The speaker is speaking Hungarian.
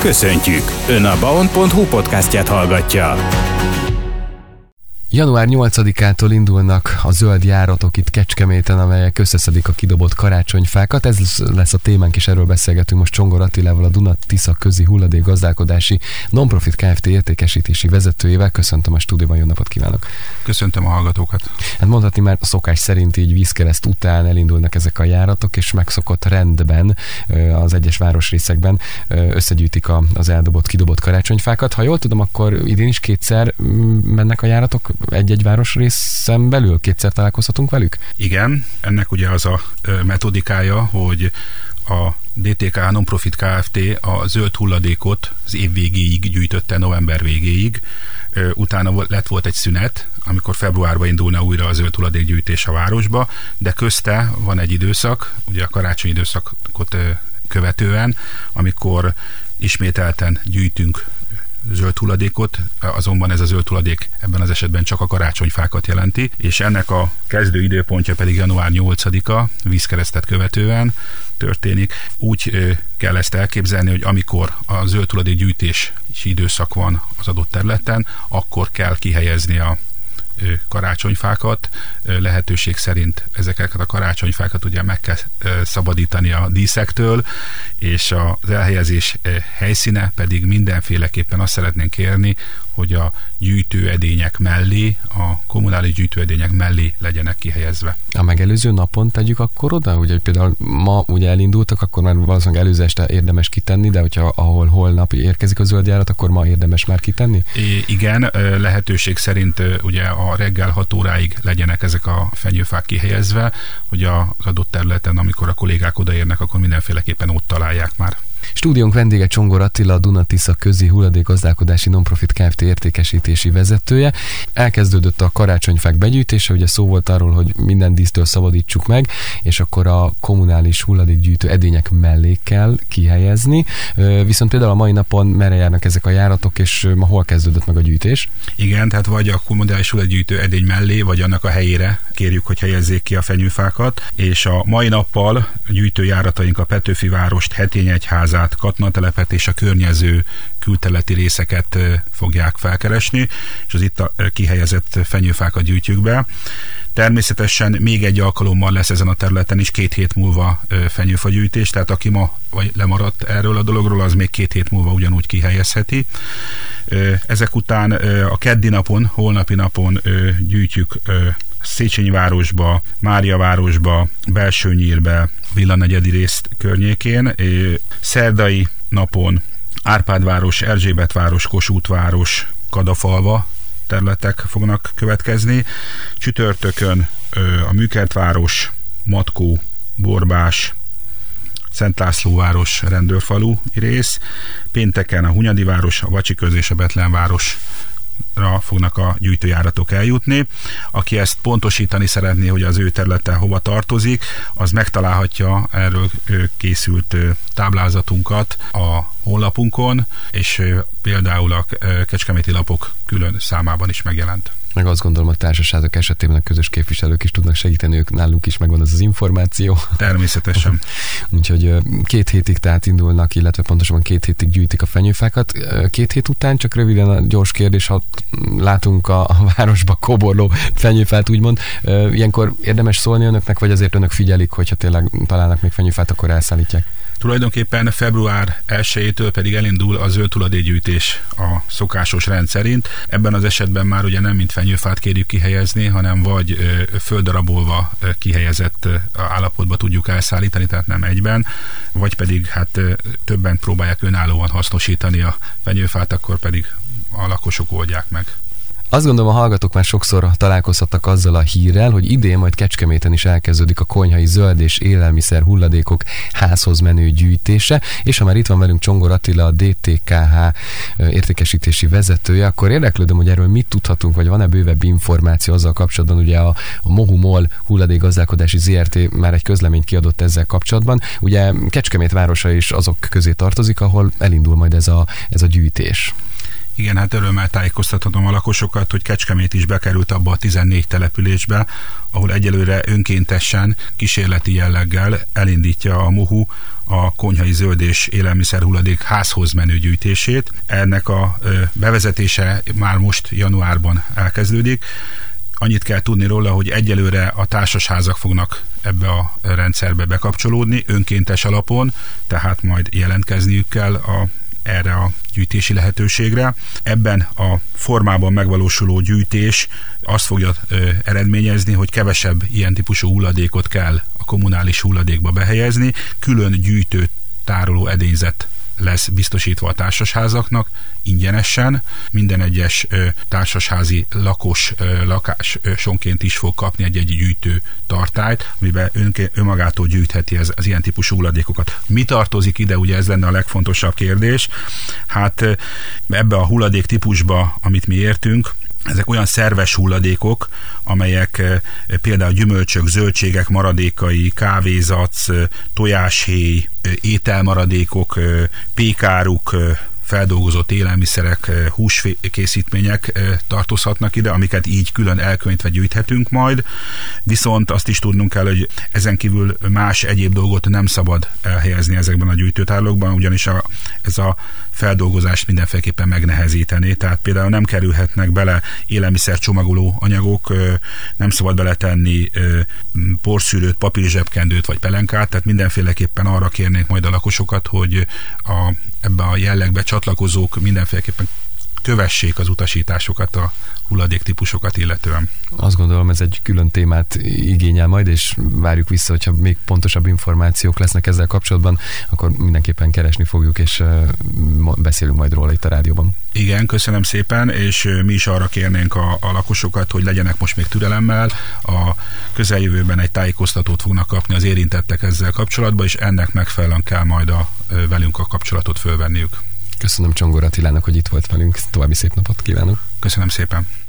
Köszöntjük! Ön a baon.hu podcastját hallgatja. Január 8-ától indulnak a zöld járatok itt Kecskeméten, amelyek összeszedik a kidobott karácsonyfákat. Ez lesz a témánk, és erről beszélgetünk most Csongor Attilával, a Dunat-Tisza közi hulladékgazdálkodási Nonprofit Kft. Értékesítési vezetőjével. Köszöntöm a stúdióban, jó napot kívánok! Köszöntöm a hallgatókat! Hát mondhatni már szokás szerint így Vízkereszt után elindulnak ezek a járatok, és megszokott rendben az egyes városrészekben összegyűjtik az eldobott, kidobott karácsonyfákat. Ha jól tudom, akkor idén is kétszer mennek a járatok. Egy-egy városrészen belül kétszer találkozhatunk velük? Igen, ennek ugye az a metodikája, hogy a DTK Nonprofit Kft. A zöld hulladékot az év végéig gyűjtötte, november végéig. Utána volt egy szünet, amikor februárban indulna újra a zöld hulladékgyűjtés a városba, de közte van egy időszak, ugye a karácsonyi időszakot követően, amikor ismételten gyűjtünk zöld hulladékot, azonban ez a zöld hulladék ebben az esetben csak a karácsonyfákat jelenti, és ennek a kezdő időpontja pedig január 8-a, Vízkeresztet követően történik. Úgy kell ezt elképzelni, hogy amikor a zöld hulladék gyűjtési időszak van az adott területen, akkor kell kihelyezni a karácsonyfákat, lehetőség szerint ezeket a karácsonyfákat ugye meg kell szabadítani a díszektől, és az elhelyezés helyszíne pedig mindenféleképpen azt szeretnénk kérni, hogy a gyűjtőedények mellé, a kommunális gyűjtőedények mellé legyenek kihelyezve. A megelőző napon tegyük akkor oda? Ugye például ma ugye elindultak, akkor már valószínűleg előző este érdemes kitenni, de hogyha ahol holnap érkezik a zöld járat, akkor ma érdemes már kitenni? Igen, lehetőség szerint ugye a reggel 6 óráig legyenek ezek a fenyőfák kihelyezve, hogy az adott területen, amikor a kollégák odaérnek, akkor mindenféleképpen ott találják már. Stúdiónk vendége Csongor Attila, a Dunat-Tisza közi hulladékgazdálkodási Nonprofit Kft. Értékesítési vezetője. Elkezdődött a karácsonyfák begyűjtése, ugye szó volt arról, hogy minden dísztől szabadítsuk meg, és akkor a kommunális hulladékgyűjtő edények mellé kell kihelyezni. Viszont például a mai napon merre járnak ezek a járatok, és ma hol kezdődött meg a gyűjtés? Igen, tehát vagy a kommunális hulladékgyűjtő edény mellé, vagy annak a helyére kérjük, hogy helyezzék ki a fenyőfákat, és a mai nappal a gyűjtőjárataink a Petőfi várost, Hetényegyházát, Katnatelepet és a környező külterületi részeket fogják felkeresni, és az itt a kihelyezett fenyőfákat gyűjtjük be. Természetesen még egy alkalommal lesz ezen a területen is 2 hét múlva fenyőfagyűjtés, tehát aki ma lemaradt erről a dologról, az még 2 hét múlva ugyanúgy kihelyezheti. Ezek után a keddi napon, holnapi napon gyűjtjük Széchenyi Városba, Máriavárosba, Belsőnyírbe, villanegyedi rész környékén, szerdai napon Árpádváros, Erzsébetváros, Kossuth Város, Kadafalva területek fognak következni, csütörtökön a Műkertváros, Matkó, Borbás, Szent László Város, Rendőrfalú rész, pénteken a Hunyadi Város, a Vacsiköz és a Betlenváros fognak a gyűjtőjáratok eljutni. Aki ezt pontosítani szeretné, hogy az ő területe hova tartozik, az megtalálhatja erről készült táblázatunkat a honlapunkon, és például a Kecskeméti Lapok külön számában is megjelent. Meg azt gondolom, a társaságok esetében a közös képviselők is tudnak segíteni, ők náluk is megvan ez az információ. Természetesen. Úgyhogy 2 hétig tehát indulnak, illetve pontosabban 2 hétig gyűjtik a fenyőfákat. 2 hét után csak röviden a gyors kérdés, ha látunk a városba kóborló fenyőfát, úgymond, ilyenkor érdemes szólni önöknek, vagy azért önök figyelik, hogyha tényleg találnak még fenyőfát, akkor elszállítják? Tulajdonképpen február 1-től pedig elindul a zöld hulladékgyűjtés a szokásos rendszerint. Ebben az esetben már ugye nem mint fenyőfát kérjük kihelyezni, hanem vagy földarabolva kihelyezett állapotba tudjuk elszállítani, tehát nem egyben, vagy pedig hát többen próbálják önállóan hasznosítani a fenyőfát, akkor pedig a lakosok oldják meg. Azt gondolom, a hallgatók már sokszor találkozhattak azzal a hírrel, hogy idén majd Kecskeméten is elkezdődik a konyhai zöld és élelmiszer hulladékok házhoz menő gyűjtése, és ha már itt van velünk Csongor Attila, a DTKH értékesítési vezetője, akkor érdeklődöm, hogy erről mit tudhatunk, vagy van-e bővebb információ azzal kapcsolatban, ugye a Mohu-Mol hulladékgazdálkodási ZRT már egy közleményt kiadott ezzel kapcsolatban. Ugye Kecskemét városa is azok közé tartozik, ahol elindul majd ez a gyűjtés. Igen, hát örömmel tájékoztathatom a lakosokat, hogy Kecskemét is bekerült abba a 14 településbe, ahol egyelőre önkéntesen, kísérleti jelleggel elindítja a Mohu a konyhai zöld és élelmiszer hulladék házhoz menő gyűjtését. Ennek a bevezetése már most januárban elkezdődik. Annyit kell tudni róla, hogy egyelőre a társasházak fognak ebbe a rendszerbe bekapcsolódni, önkéntes alapon, tehát majd jelentkezniük kell erre a gyűjtési lehetőségre. Ebben a formában megvalósuló gyűjtés azt fogja eredményezni, hogy kevesebb ilyen típusú hulladékot kell a kommunális hulladékba behelyezni, külön gyűjtő tároló edényzet lesz biztosítva a társasházaknak ingyenesen. Minden egyes társasházi lakos lakásonként is fog kapni egy-egy gyűjtő tartályt, amiben önmagától gyűjtheti az ilyen típusú hulladékokat. Mi tartozik ide? Ugye ez lenne a legfontosabb kérdés. Hát ebbe a hulladék típusba, amit mi értünk, ezek olyan szerves hulladékok, amelyek például gyümölcsök, zöldségek maradékai, kávézac, tojáshéj, ételmaradékok, pékáruk, feldolgozott élelmiszerek, húskészítmények tartozhatnak ide, amiket így külön elkönyvtve gyűjthetünk majd. Viszont azt is tudnunk kell, hogy ezen kívül más egyéb dolgot nem szabad elhelyezni ezekben a gyűjtőtárlókban, ugyanis ez a feldolgozást mindenféleképpen megnehezíteni. Tehát például nem kerülhetnek bele élelmiszercsomagoló anyagok, nem szabad beletenni porszűrőt, papírzsebkendőt vagy pelenkát, tehát mindenféleképpen arra kérnék majd a lakosokat, hogy ebbe a jellegbe csatlakozók mindenféleképpen kövessék az utasításokat, a hulladéktípusokat illetően. Azt gondolom, ez egy külön témát igényel majd, és várjuk vissza, hogyha még pontosabb információk lesznek ezzel kapcsolatban, akkor mindenképpen keresni fogjuk, és beszélünk majd róla itt a rádióban. Igen, köszönöm szépen, és mi is arra kérnénk a lakosokat, hogy legyenek most még türelemmel, a közeljövőben egy tájékoztatót fognak kapni az érintettek ezzel kapcsolatban, és ennek megfelelően kell majd velünk a kapcsolatot fölvenniük. Köszönöm Csongor Attilának, hogy itt volt velünk. További szép napot kívánok. Köszönöm szépen.